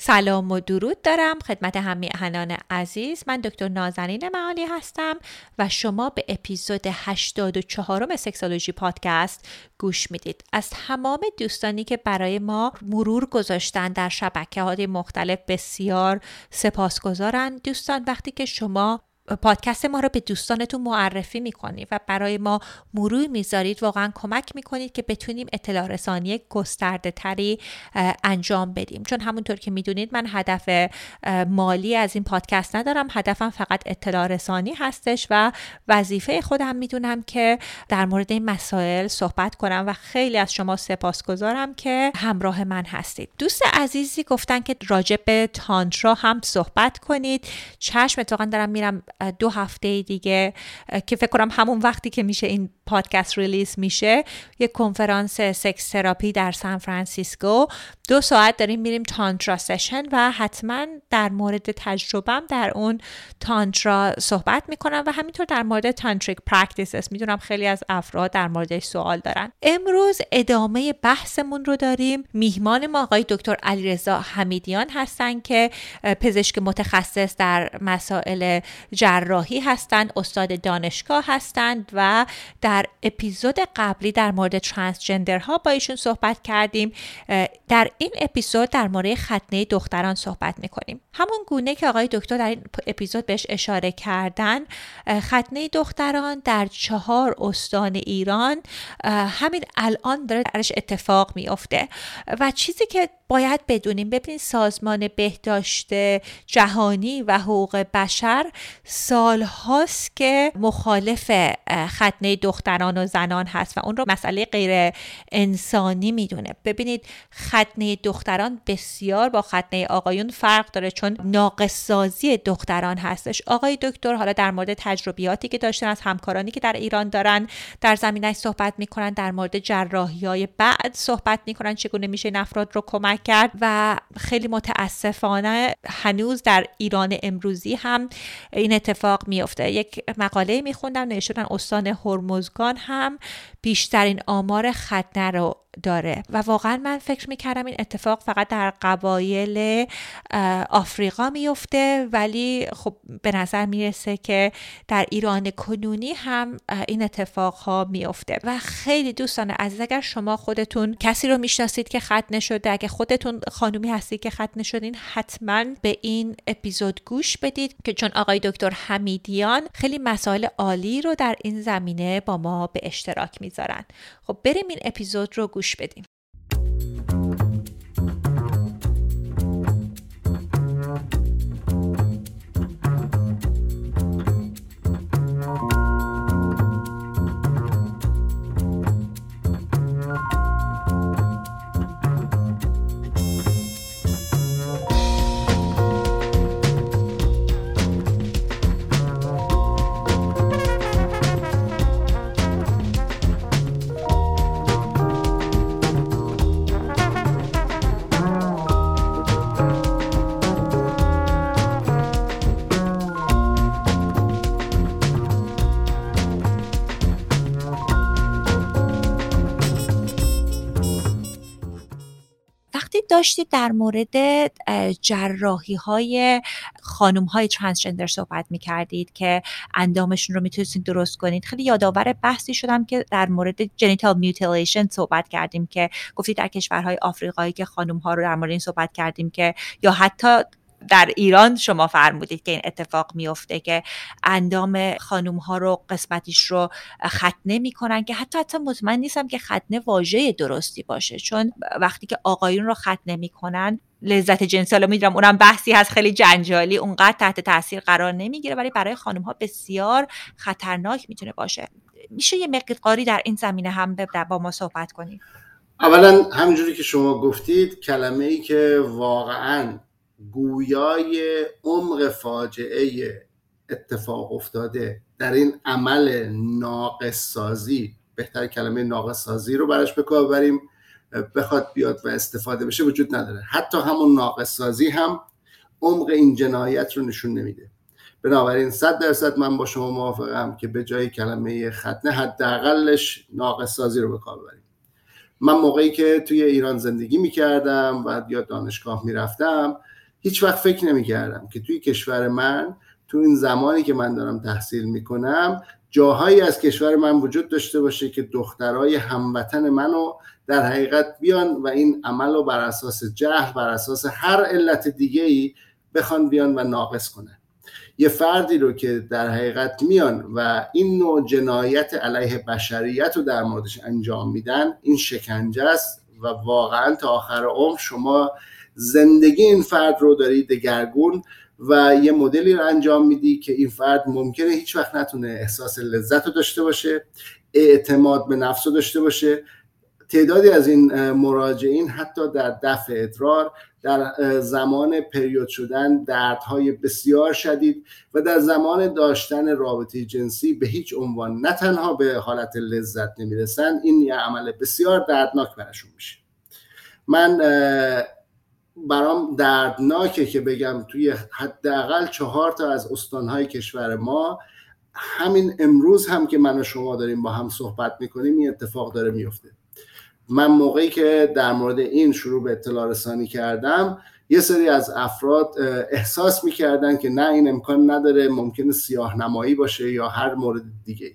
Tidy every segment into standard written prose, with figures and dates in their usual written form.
سلام و درود دارم خدمت هممیهنان عزیز. من دکتر نازنین معالی هستم و شما به اپیزود 84 سکسولوژی پادکست گوش میدید. از تمام دوستانی که برای ما مرور گذاشتن در شبکه‌های مختلف بسیار سپاسگزارند. دوستان، وقتی که شما پادکست ما رو به دوستانتون معرفی میکنید و برای ما مرور میذارید، واقعا کمک میکنید که بتونیم اطلاع رسانی گسترده تری انجام بدیم. چون همونطور که میدونید من هدف مالی از این پادکست ندارم، هدفم فقط اطلاع رسانی هستش و وظیفه خودم میدونم که در مورد این مسائل صحبت کنم و خیلی از شما سپاسگزارم که همراه من هستید. دوست عزیزی گفتن که راجع به تانترا هم صحبت کنید. چشم، اتفاقا دارم میرم 2 هفته دیگه که فکر کنم همون وقتی که میشه این پادکست ریلیز میشه، یک کنفرانس سکس تراپی در سان فرانسیسکو 2 ساعت داریم میریم تانترا سشن و حتما در مورد تجربم در اون تانترا صحبت میکنم و همینطور در مورد تانتریک پرکتیسز. میدونم خیلی از افراد در موردش سوال دارن. امروز ادامه بحثمون رو داریم. میهمان ما آقای دکتر علیرضا حمیدیان هستن که پزشک متخصص در مسائل جراحی هستند، استاد دانشگاه هستند و در اپیزود قبلی در مورد ترانسجندرها با ایشون صحبت کردیم. در این اپیزود در مورد ختنه دختران صحبت میکنیم. همون گونه که آقای دکتر در این اپیزود بهش اشاره کردن، ختنه دختران در 4 استان ایران همین الان داره درش اتفاق میفته و چیزی که باید بدونیم، ببینید سازمان بهداشت جهانی و حقوق بشر سال هاست که مخالف ختنه دختران و زنان هست و اون رو مسئله غیر انسانی میدونه. ببینید ختنه دختران بسیار با ختنه آقایون فرق داره چون ناقص‌سازی دختران هستش. آقای دکتر حالا در مورد تجربیاتی که داشتن از همکارانی که در ایران دارن در زمینه صحبت میکنن، در مورد جراحی‌های بعد صحبت میکنن، چگونه میشه افراد رو کمک کرد و خیلی متاسفانه هنوز در ایران امروزی هم این اتفاق میفته. یک مقاله میخوندم نوشتن استان هرمزگان هم بیشترین آمار ختنه رو داره و واقعا من فکر میکردم این اتفاق فقط در قبایل آفریقا میفته، ولی خب به نظر میرسه که در ایران کنونی هم این اتفاق ها میفته. و خیلی دوستان عزیز، اگر شما خودتون کسی رو میشناسید که ختنه شده، اگه خودتون خانومی هستید که ختنه شدین، حتما به این اپیزود گوش بدید که چون آقای دکتر حمیدیان خیلی مسائل عالی رو در این زمینه با ما به اشتراک میذارن. خب بریم این اپیزود رو گوش بدیم. داشتید در مورد جراحی های خانم های ترانسجندر صحبت می کردید که اندامشون رو می توانید درست کنید. خیلی یادآور بحثی شدم که در مورد جنیتال میوتیلیشن صحبت کردیم که گفتید در کشورهای آفریقایی که خانم ها رو در مورد این صحبت کردیم که، یا حتی در ایران شما فرمودید که این اتفاق میفته که اندام خانوم ها رو قسمتیش رو ختنه میکنن که حتی مطمئن نیستم که ختنه واژه درستی باشه، چون وقتی که آقایون رو ختنه میکنن لذت جنسی، حالا میدونم اونم بحثی هست خیلی جنجالی، اونقدر تحت تاثیر قرار نمیگیره، ولی برای خانوم ها بسیار خطرناک میتونه باشه. میشه یه مقداری در این زمینه هم با ما صحبت کنید؟ اولا همونجوری که شما گفتید، کلمه‌ای که واقعاً گویای عمق فاجعه اتفاق افتاده در این عمل ناقص سازی، بهتر کلمه ناقص سازی رو براش بکاریم، بخواد بیاد و استفاده بشه وجود نداره. حتی همون ناقص سازی هم عمق این جنایت رو نشون نمیده. بنابراین 100% من با شما موافقم که به جای کلمه ختنه حداقلش ناقص سازی رو به کار ببریم. من موقعی که توی ایران زندگی می‌کردم و یا دانشگاه می‌رفتم، هیچ وقت فکر نمی‌کردم که توی کشور من، تو این زمانی که من دارم تحصیل می‌کنم، جاهایی از کشور من وجود داشته باشه که دخترای هموطن منو در حقیقت بیان و این عمل رو بر اساس جهل، بر اساس هر علت دیگه‌ای بخوان بیان و ناقص کنن. یه فردی رو که در حقیقت میان و این نوع جنایت علیه بشریت رو در موردش انجام میدن، این شکنجه است و واقعا تا آخر عمر شما زندگی این فرد رو داری دگرگون و یه مدلی رو انجام میدی که این فرد ممکنه هیچ وقت نتونه احساس لذت رو داشته باشه، اعتماد به نفس رو داشته باشه. تعدادی از این مراجعین حتی در دفع ادرار، در زمان پریود شدن، دردهای بسیار شدید و در زمان داشتن رابطه جنسی به هیچ عنوان نه تنها به حالت لذت نمیرسن، این یه عمل بسیار دردناک برشون میشه. من برام دردناکه که بگم توی حداقل 4 از استانهای کشور ما، همین امروز هم که من و شما داریم با هم صحبت میکنیم، این اتفاق داره میفته. من موقعی که در مورد این شروع به اطلاع رسانی کردم، یه سری از افراد احساس میکردن که نه، این امکان نداره، ممکنه سیاه نمایی باشه یا هر مورد دیگه.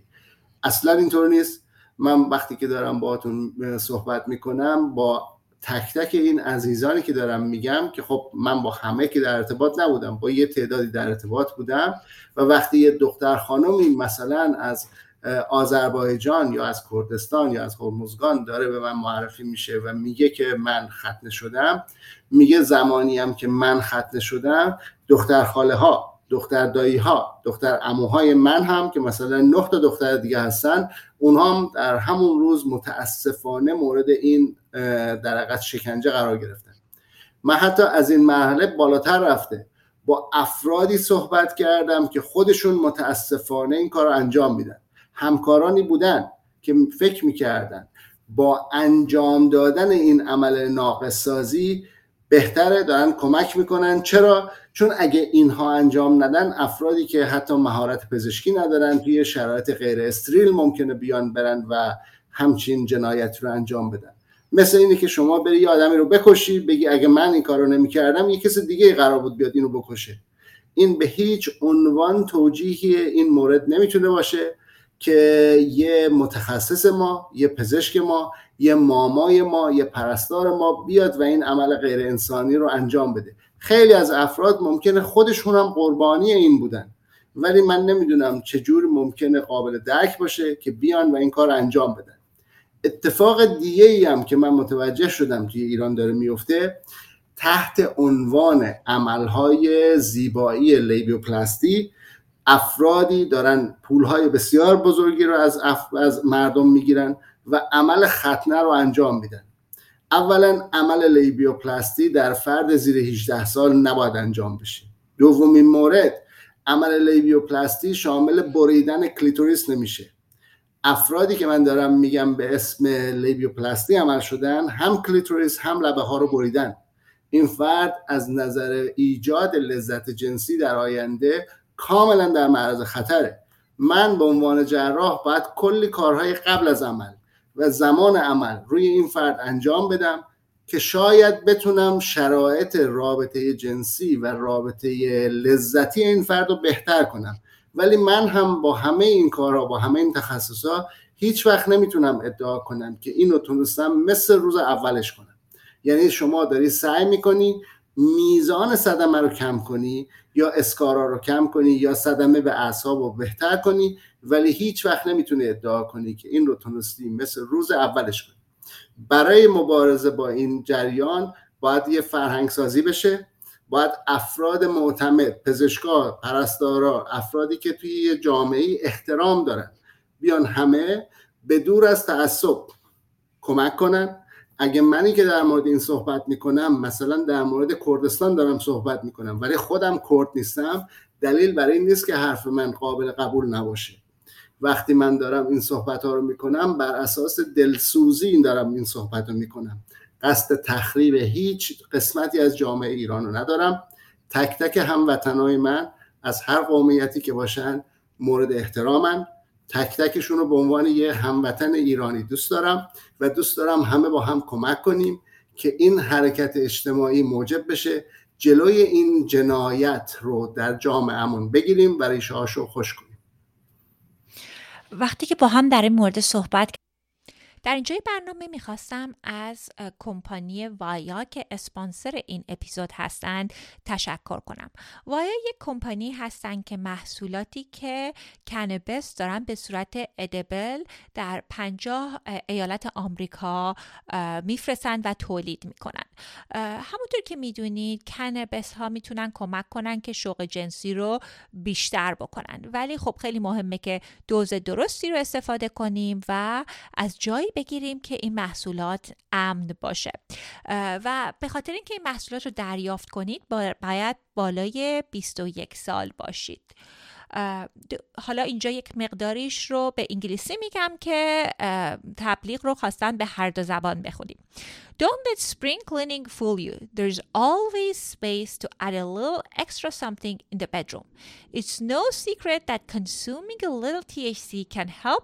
اصلا اینطور نیست. من وقتی که دارم باهاتون صحبت میکنم، با تک تک این عزیزانی که دارم میگم که خب من با همه که در ارتباط نبودم، با یه تعدادی در ارتباط بودم و وقتی یه دختر خانمی مثلا از آذربایجان یا از کردستان یا از هرمزگان داره به من معرفی میشه و میگه که من ختنه شدم، میگه زمانی هم که من ختنه شدم، دختر خاله ها، دختر دایی ها، دختر عموهای من هم که مثلا 9 دختر دیگه هستن، اونها هم در همون روز متاسفانه مورد این در حقیقت شکنجه قرار گرفتن. من حتی از این مرحله بالاتر رفته با افرادی صحبت کردم که خودشون متاسفانه این کار رو انجام میدن. همکارانی بودن که فکر میکردن با انجام دادن این عمل ناقص سازی بهتره، دارن کمک میکنن. چرا؟ چون اگه اینها انجام ندن، افرادی که حتی مهارت پزشکی ندارن توی شرایط غیر استریل ممکنه بیان برن و همچین جنایت رو انجام بدن. مثل اینه که شما بری یه آدمی رو بکشی، بگی اگه من این کارو نمیکردم یه کس دیگه قرار بود بیاد اینو بکشه. این به هیچ عنوان توجیهی این مورد نمیتونه باشه که یه متخصص ما، یه پزشک ما، یه مامای ما، یه پرستار ما بیاد و این عمل غیر انسانی رو انجام بده. خیلی از افراد ممکنه خودشون هم قربانی این بودن، ولی من نمیدونم چجور ممکنه قابل درک باشه که بیان و این کار انجام بدن. اتفاق دیگه ای هم که من متوجه شدم توی ایران داره میفته، تحت عنوان عملهای زیبایی لیبیوپلاستی افرادی دارن پولهای بسیار بزرگی رو از مردم میگیرن و عمل ختنه رو انجام میدن. اولا عمل لیبیوپلاستی در فرد زیر 18 سال نباید انجام بشه. دومین مورد، عمل لیبیوپلاستی شامل بریدن کلیتوریس نمیشه. افرادی که من دارم میگم به اسم لیبیوپلاستی عمل شدن، هم کلیتوریس هم لبه ها رو بریدن. این فرد از نظر ایجاد لذت جنسی در آینده کاملا در معرض خطره. من به عنوان جراح باید کلی کارهای قبل از عمل و زمان عمل روی این فرد انجام بدم که شاید بتونم شرایط رابطه جنسی و رابطه لذتی این فرد رو بهتر کنم. ولی من هم با همه این کارها، با همه این تخصصها، هیچ وقت نمیتونم ادعا کنم که اینو تونستم مثل روز اولش کنم. یعنی شما داری سعی میکنی میزان صدمه رو کم کنی یا اسکارا رو کم کنی یا صدمه به اعصاب رو بهتر کنی، ولی هیچ وقت نمیتونی ادعا کنی که این رو تونستی مثل روز اولش کنی. برای مبارزه با این جریان باید یه فرهنگ سازی بشه. باید افراد معتمد، پزشکا، پرستارا، افرادی که توی یه جامعه احترام دارن، بیان همه بدور از تعصب کمک کنن. اگه منی که در مورد این صحبت میکنم مثلا در مورد کردستان دارم صحبت میکنم ولی خودم کرد نیستم، دلیل برای این نیست که حرف من قابل قبول نباشه. وقتی من دارم این صحبت ها رو میکنم بر اساس دلسوزی این دارم این صحبت رو میکنم، قصد تخریب هیچ قسمتی از جامعه ایران رو ندارم. تک تک هموطنای من از هر قومیتی که باشن مورد احترامن، تک تکشون رو به عنوان یه هموطن ایرانی دوست دارم و دوست دارم همه با هم کمک کنیم که این حرکت اجتماعی موجب بشه جلوی این جنایت رو در جامعهمون بگیریم و ریشه‌هاش رو خشک کنیم. وقتی که با هم در این مورد صحبت در اینجای برنامه میخواستم از کمپانی وایا که اسپانسر این اپیزود هستند تشکر کنم. وایا یک کمپانی هستند که محصولاتی که کنبس دارن به صورت ادبل در 50 ایالت آمریکا میفرستن و تولید میکنن. همونطور که میدونید کنبس ها میتونن کمک کنن که شوق جنسی رو بیشتر بکنن، ولی خب خیلی مهمه که دوز درستی رو استفاده کنیم و از جایی بگیریم که این محصولات امن باشه. و به خاطر اینکه این محصولات رو دریافت کنید باید بالای 21 سال باشید. حالا اینجا یک مقداریش رو به انگلیسی میگم که تبلیغ رو خواستن به هر دو زبان بخونیم. Don't let spring cleaning fool you. There's always space to add a little extra something in the bedroom. It's no secret that consuming a little THC can help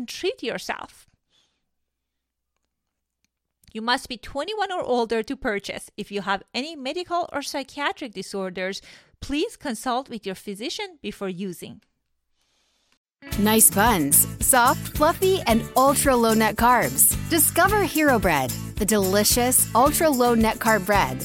And treat yourself. You must be 21 or older to purchase. If you have any medical or psychiatric disorders, please consult with your physician before using. Nice buns, soft, fluffy, and ultra-low net carbs. Discover Hero Bread, the delicious ultra-low net carb bread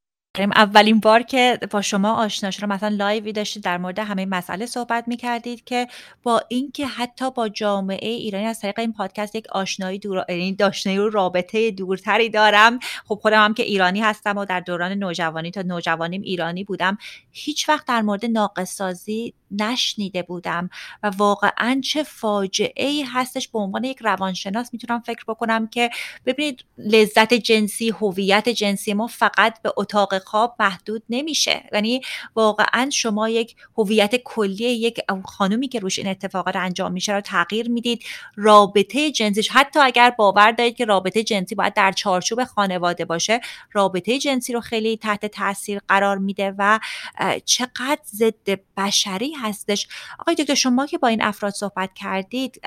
اولین بار که با شما آشنا شدم مثلا لایوی داشتید در مورد همه مسئله صحبت می‌کردید که با اینکه حتی با جامعه ایرانی از طریق این پادکست یک آشنایی دور یعنی داشتنی رو رابطه دورتری دارم. خب خودم هم که ایرانی هستم و در دوران نوجوانی تا نوجوانیم ایرانی بودم، هیچ وقت در مورد ناقص‌سازی نشنیده بودم و واقعا چه فاجعه‌ای هستش. به عنوان یک روانشناس میتونم فکر بکنم که ببینید لذت جنسی، هویت جنسی ما فقط به اتاق خواب محدود نمیشه. یعنی واقعا شما یک هویت کلی یک خانومی که روش این اتفاقات انجام میشه رو تغییر میدید. رابطه جنسیش، حتی اگر باور دارید که رابطه جنسی باید در چارچوب خانواده باشه، رابطه جنسی رو خیلی تحت تاثیر قرار میده و چقدر ضد بشری هستش. آقای دکتر، شما که با این افراد صحبت کردید،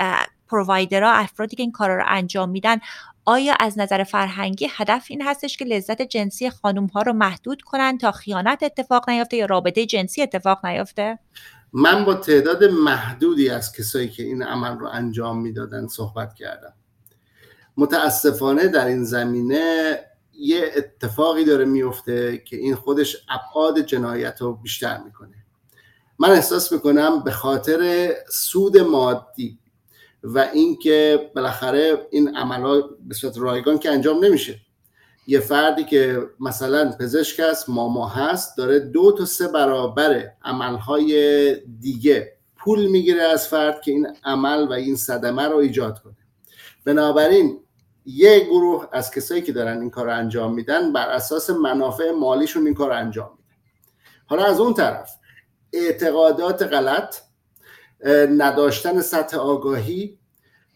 پرووایدرها، افرادی که این کارا رو انجام میدن، آیا از نظر فرهنگی هدف این هستش که لذت جنسی خانم ها رو محدود کنن تا خیانت اتفاق نیفته یا رابطه جنسی اتفاق نیفته؟ من با تعداد محدودی از کسایی که این عمل رو انجام میدادن صحبت کردم. متاسفانه در این زمینه یه اتفاقی داره میفته که این خودش ابعاد جنایت رو بیشتر میکنه. من احساس میکنم به خاطر سود مادی و اینکه بالاخره این عمل‌ها به صورت رایگان که انجام نمیشه. یه فردی که مثلا پزشک است، ماما هست، داره 2 تا 3 برابر عمل‌های دیگه پول میگیره از فرد که این عمل و این صدمه رو ایجاد کنه. بنابراین یه گروه از کسایی که دارن این کار رو انجام میدن بر اساس منافع مالیشون این کار رو انجام میدن. حالا از اون طرف اعتقادات غلط، نداشتن سطح آگاهی،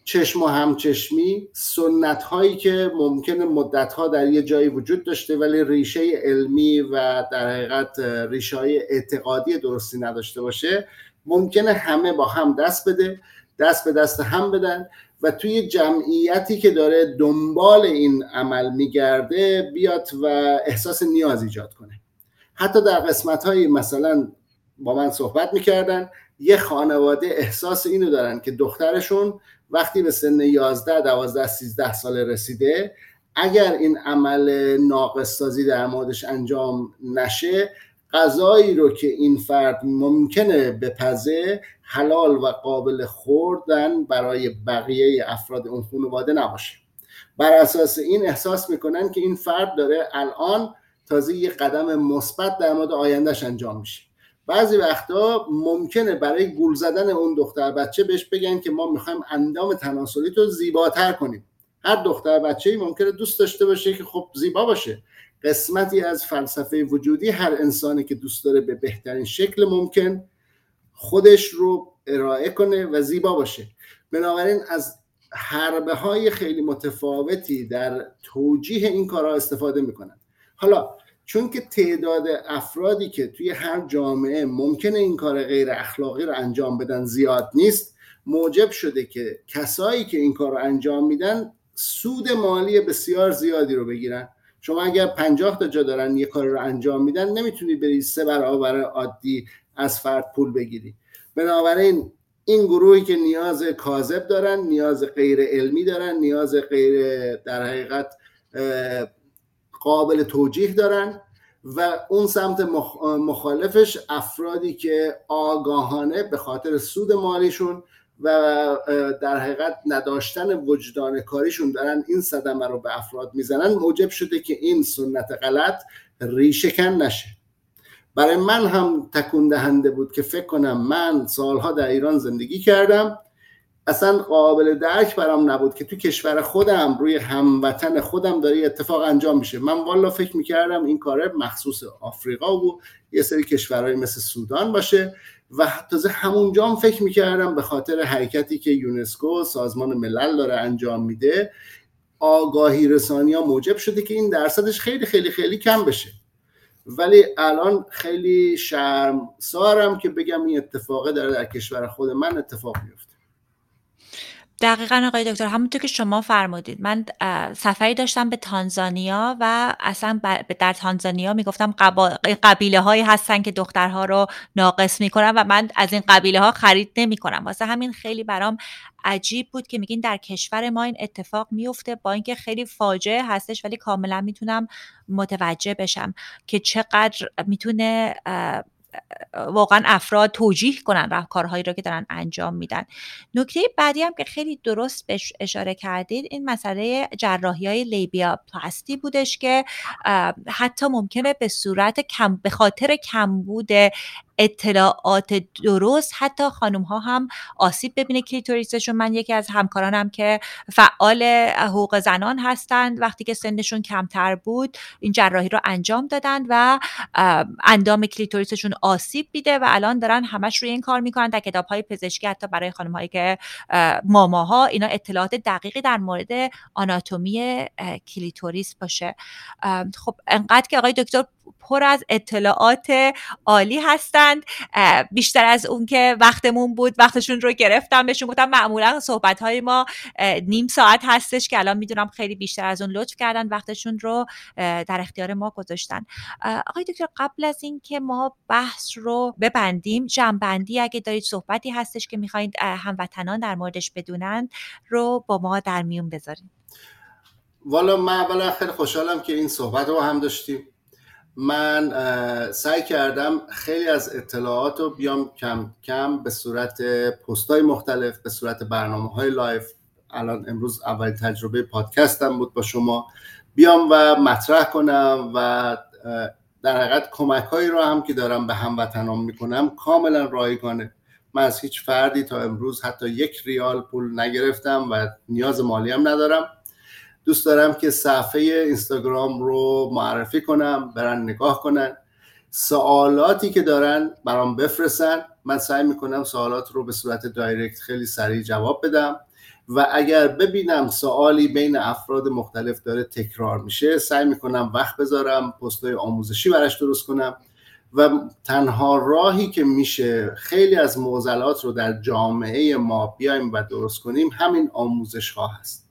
چشم و همچشمی، سنت هایی که ممکنه مدت ها در یه جایی وجود داشته ولی ریشه علمی و در حقیقت ریشه های اعتقادی درستی نداشته باشه، ممکنه همه با هم دست بده، دست به دست هم بدن و توی جمعیتی که داره دنبال این عمل میگرده بیاد و احساس نیاز ایجاد کنه. حتی در قسمت هایی مثلا با من صحبت میکردن، یه خانواده احساس اینو دارن که دخترشون وقتی به سن 11 12 13 ساله رسیده، اگر این عمل ناقص‌سازی در موردش انجام نشه، غذایی رو که این فرد ممکنه بپزه حلال و قابل خوردن برای بقیه افراد اون خانواده نباشه. بر اساس این احساس میکنن که این فرد داره الان تازه یه قدم مثبت در مورد آیندهش انجام میشه. بعضی وقتا ممکنه برای گول زدن اون دختر بچه بهش بگن که ما میخوایم اندام تناسلی تو زیباتر کنیم. هر دختر بچه‌ای ممکنه دوست داشته باشه که خب زیبا باشه. قسمتی از فلسفه وجودی هر انسانی که دوست داره به بهترین شکل ممکن خودش رو ارائه کنه و زیبا باشه. بنابراین از حربه‌های خیلی متفاوتی در توجیه این کارها استفاده میکنن. حالا چون که تعداد افرادی که توی هر جامعه ممکنه این کار غیر اخلاقی رو انجام بدن زیاد نیست، موجب شده که کسایی که این کار رو انجام میدن سود مالی بسیار زیادی رو بگیرن. شما اگر 50 تا جا دارن یه کار رو انجام میدن، نمیتونی بری 3 برابر عادی از فرد پول بگیری. بنابراین این گروهی که نیاز کاذب دارن، نیاز غیر علمی دارن، نیاز غیر در حقیقت قابل توجیه دارن، و اون سمت مخالفش افرادی که آگاهانه به خاطر سود مالیشون و در حقیقت نداشتن وجدان کاریشون دارن این صدمه رو به افراد میزنن، موجب شده که این سنت غلط ریشه کن نشه. برای من هم تکون دهنده بود که فکر کنم من سالها در ایران زندگی کردم، اصلا قابل درک برام نبود که تو کشور خودم روی هموطن خودم داره اتفاق انجام میشه. من والا فکر میکردم این کاره مخصوص آفریقا و یه سری کشورهای مثل سودان باشه، و تازه همونجا هم فکر میکردم به خاطر حرکتی که یونسکو سازمان ملل داره انجام میده، آگاهی رسانی ها موجب شده که این درصدش خیلی خیلی خیلی کم بشه. ولی الان خیلی شرمسارم که بگم این اتفاقه داره در کشور خود من اتفاق میفته. دقیقاً آقای دکتر، همونطور که شما فرمودید، من سفری داشتم به تانزانیا و اصلا در تانزانیا میگفتم قبیله هایی هستن که دخترها رو ناقص میکنن و من از این قبیله ها خرید نمیکنم. واسه همین خیلی برام عجیب بود که میگین در کشور ما این اتفاق میفته، با اینکه خیلی فاجعه هستش ولی کاملا میتونم متوجه بشم که چقدر میتونه واقعا افراد توجیه کنن راهکارهایی رو که دارن انجام میدن. نکته بعدی هم که خیلی درست بهش اشاره کردید، این مسئله جراحی‌های لیبیا پلاستی بودش که حتی ممکنه به صورت به خاطر کمبود اطلاعات درست حتی خانم‌ها هم آسیب ببینه کلیتوریسشون. من یکی از همکارانم که فعال حقوق زنان هستند، وقتی که سنشون کمتر بود این جراحی رو انجام دادن و اندام کلیتوریسشون آسیب دیده و الان دارن همش روی این کار میکنن. در کتاب‌های پزشکی حتی برای خانم‌هایی که ماماها، اینا اطلاعات دقیقی در مورد آناتومی کلیتوریس باشه. خب انقدر که آقای دکتر پر از اطلاعات عالی هستند، بیشتر از اون که وقتمون بود وقتشون رو گرفتم. بهشون گفتم معمولا صحبت‌های ما نیم ساعت هستش که الان میدونم خیلی بیشتر از اون لطف کردن، وقتشون رو در اختیار ما گذاشتن. آقای دکتر، قبل از این که ما بحث رو ببندیم، جمع‌بندی اگه دارید صحبتی هستش که میخواید هموطنان در موردش بدونن رو با ما در میون بذارید. والا من اولا خیلی خوشحالم که این صحبت رو هم داشتیم. من سعی کردم خیلی از اطلاعات رو بیام کم کم به صورت پست‌های مختلف، به صورت برنامه‌های لایو، الان امروز اول تجربه پادکستم بود با شما، بیام و مطرح کنم و در حقیقت کمک‌هایی رو هم که دارم به هموطنان میکنم کاملا رایگانه. من از هیچ فردی تا امروز حتی 1 ریال پول نگرفتم و نیاز مالی هم ندارم. دوست دارم که صفحه اینستاگرام رو معرفی کنم، برن نگاه کنن، سوالاتی که دارن برام بفرستن، من سعی میکنم سوالات رو به صورت دایرکت خیلی سریع جواب بدم و اگر ببینم سوالی بین افراد مختلف داره تکرار میشه، سعی میکنم وقت بذارم پست‌های آموزشی براش درست کنم و تنها راهی که میشه خیلی از معضلات رو در جامعه ما بیایم و درست کنیم همین آموزش‌ها هست.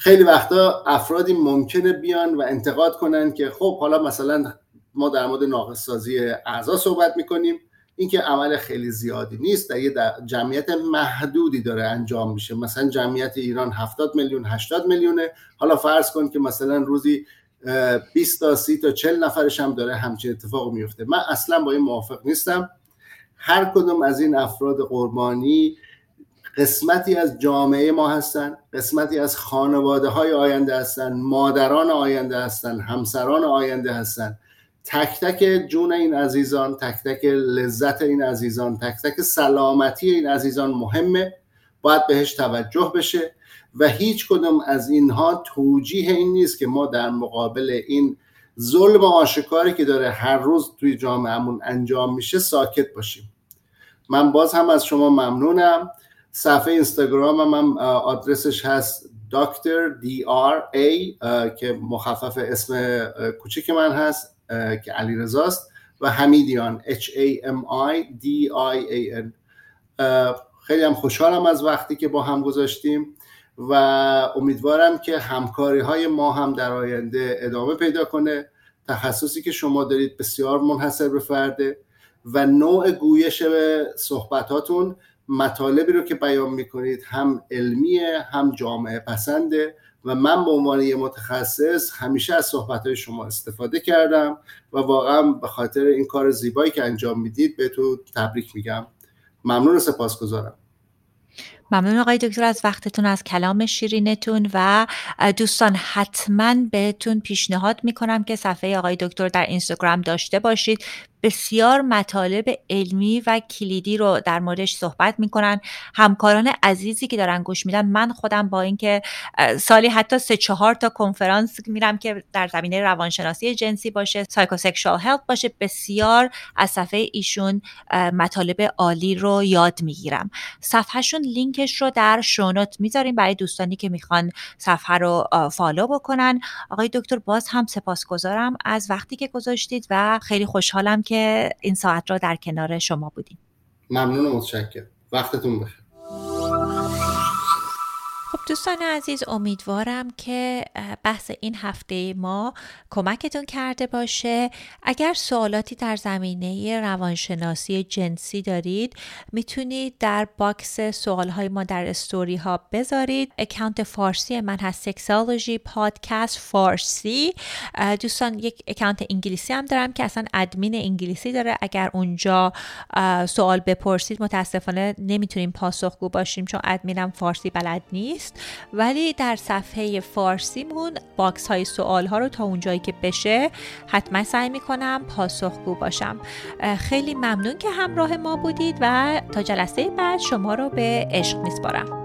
خیلی وقتا افرادی ممکنه بیان و انتقاد کنن که خب حالا مثلا ما در مورد ناقص‌سازی اعضا صحبت میکنیم، این که عمل خیلی زیادی نیست، در یه جمعیت محدودی داره انجام میشه، مثلا جمعیت ایران 70 میلیون 80 میلیونه، حالا فرض کن که مثلا روزی 20 تا 30 تا 40 نفرش هم داره همچین اتفاق میفته. من اصلا با این موافق نیستم. هر کدوم از این افراد قربانی قسمتی از جامعه ما هستن، قسمتی از خانواده های آینده هستن، مادران آینده هستن، همسران آینده هستن. تک تک جون این عزیزان، تک تک لذت این عزیزان، تک تک سلامتی این عزیزان مهمه، باید بهش توجه بشه و هیچ کدوم از اینها توجیه این نیست که ما در مقابل این ظلم آشکاری که داره هر روز توی جامعهمون انجام میشه ساکت باشیم. من باز هم از شما ممنونم. صفحه اینستاگرام هم آدرسش هست دکتر DRA که مخفف اسم کوچیک من هست که علیرضا است و حمیدیان HAMIDIAN. خیلی هم خوشحالم از وقتی که با هم گذاشتیم و امیدوارم که همکاری های ما هم در آینده ادامه پیدا کنه. تخصصی که شما دارید بسیار منحصر به فرده و نوع گویش به صحبتاتون، مطالبی رو که بیان میکنید هم علمیه هم جامعه پسنده و من به عنوان یه متخصص همیشه از صحبتهای شما استفاده کردم و واقعا به خاطر این کار زیبایی که انجام میدید به تو تبریک میگم. ممنون و سپاسگزارم. ممنون آقای دکتر از وقتتون، از کلام شیرینتون و دوستان حتما بهتون پیشنهاد میکنم که صفحه آقای دکتر در اینستاگرام داشته باشید. بسیار مطالب علمی و کلیدی رو در موردش صحبت میکنن. همکاران عزیزی که دارن گوش میدن، من خودم با اینکه سالی حتی 3-4 تا کنفرانس میرم که در زمینه روانشناسی جنسی باشه، سایکوسکشوال هلت باشه، بسیار از صفحه ایشون مطالب عالی رو یاد میگیرم. صفحهشون لینکش رو در شونوت میذاریم برای دوستانی که میخوان صفحه رو فالو بکنن. آقای دکتر باز هم سپاسگزارم از وقتی که گذاشتید و خیلی خوشحالم که این ساعت را در کنار شما بودیم. ممنون و متشکرم. وقتتون بخیر. خب دوستان عزیز، امیدوارم که بحث این هفته ما کمکتون کرده باشه. اگر سوالاتی در زمینه روانشناسی جنسی دارید، میتونید در باکس سوالهای ما در استوری ها بذارید. اکانت فارسی من هست سکسولوژی پادکست فارسی. دوستان یک اکانت انگلیسی هم دارم که اصلا ادمین انگلیسی داره. اگر اونجا سوال بپرسید متاسفانه نمیتونیم پاسخگو باشیم چون ادمینم فارسی بلد نیست. ولی در صفحه فارسیمون باکس های سوال ها رو تا اونجایی که بشه حتما سعی میکنم پاسخگو باشم. خیلی ممنون که همراه ما بودید و تا جلسه بعد شما رو به عشق میسپارم.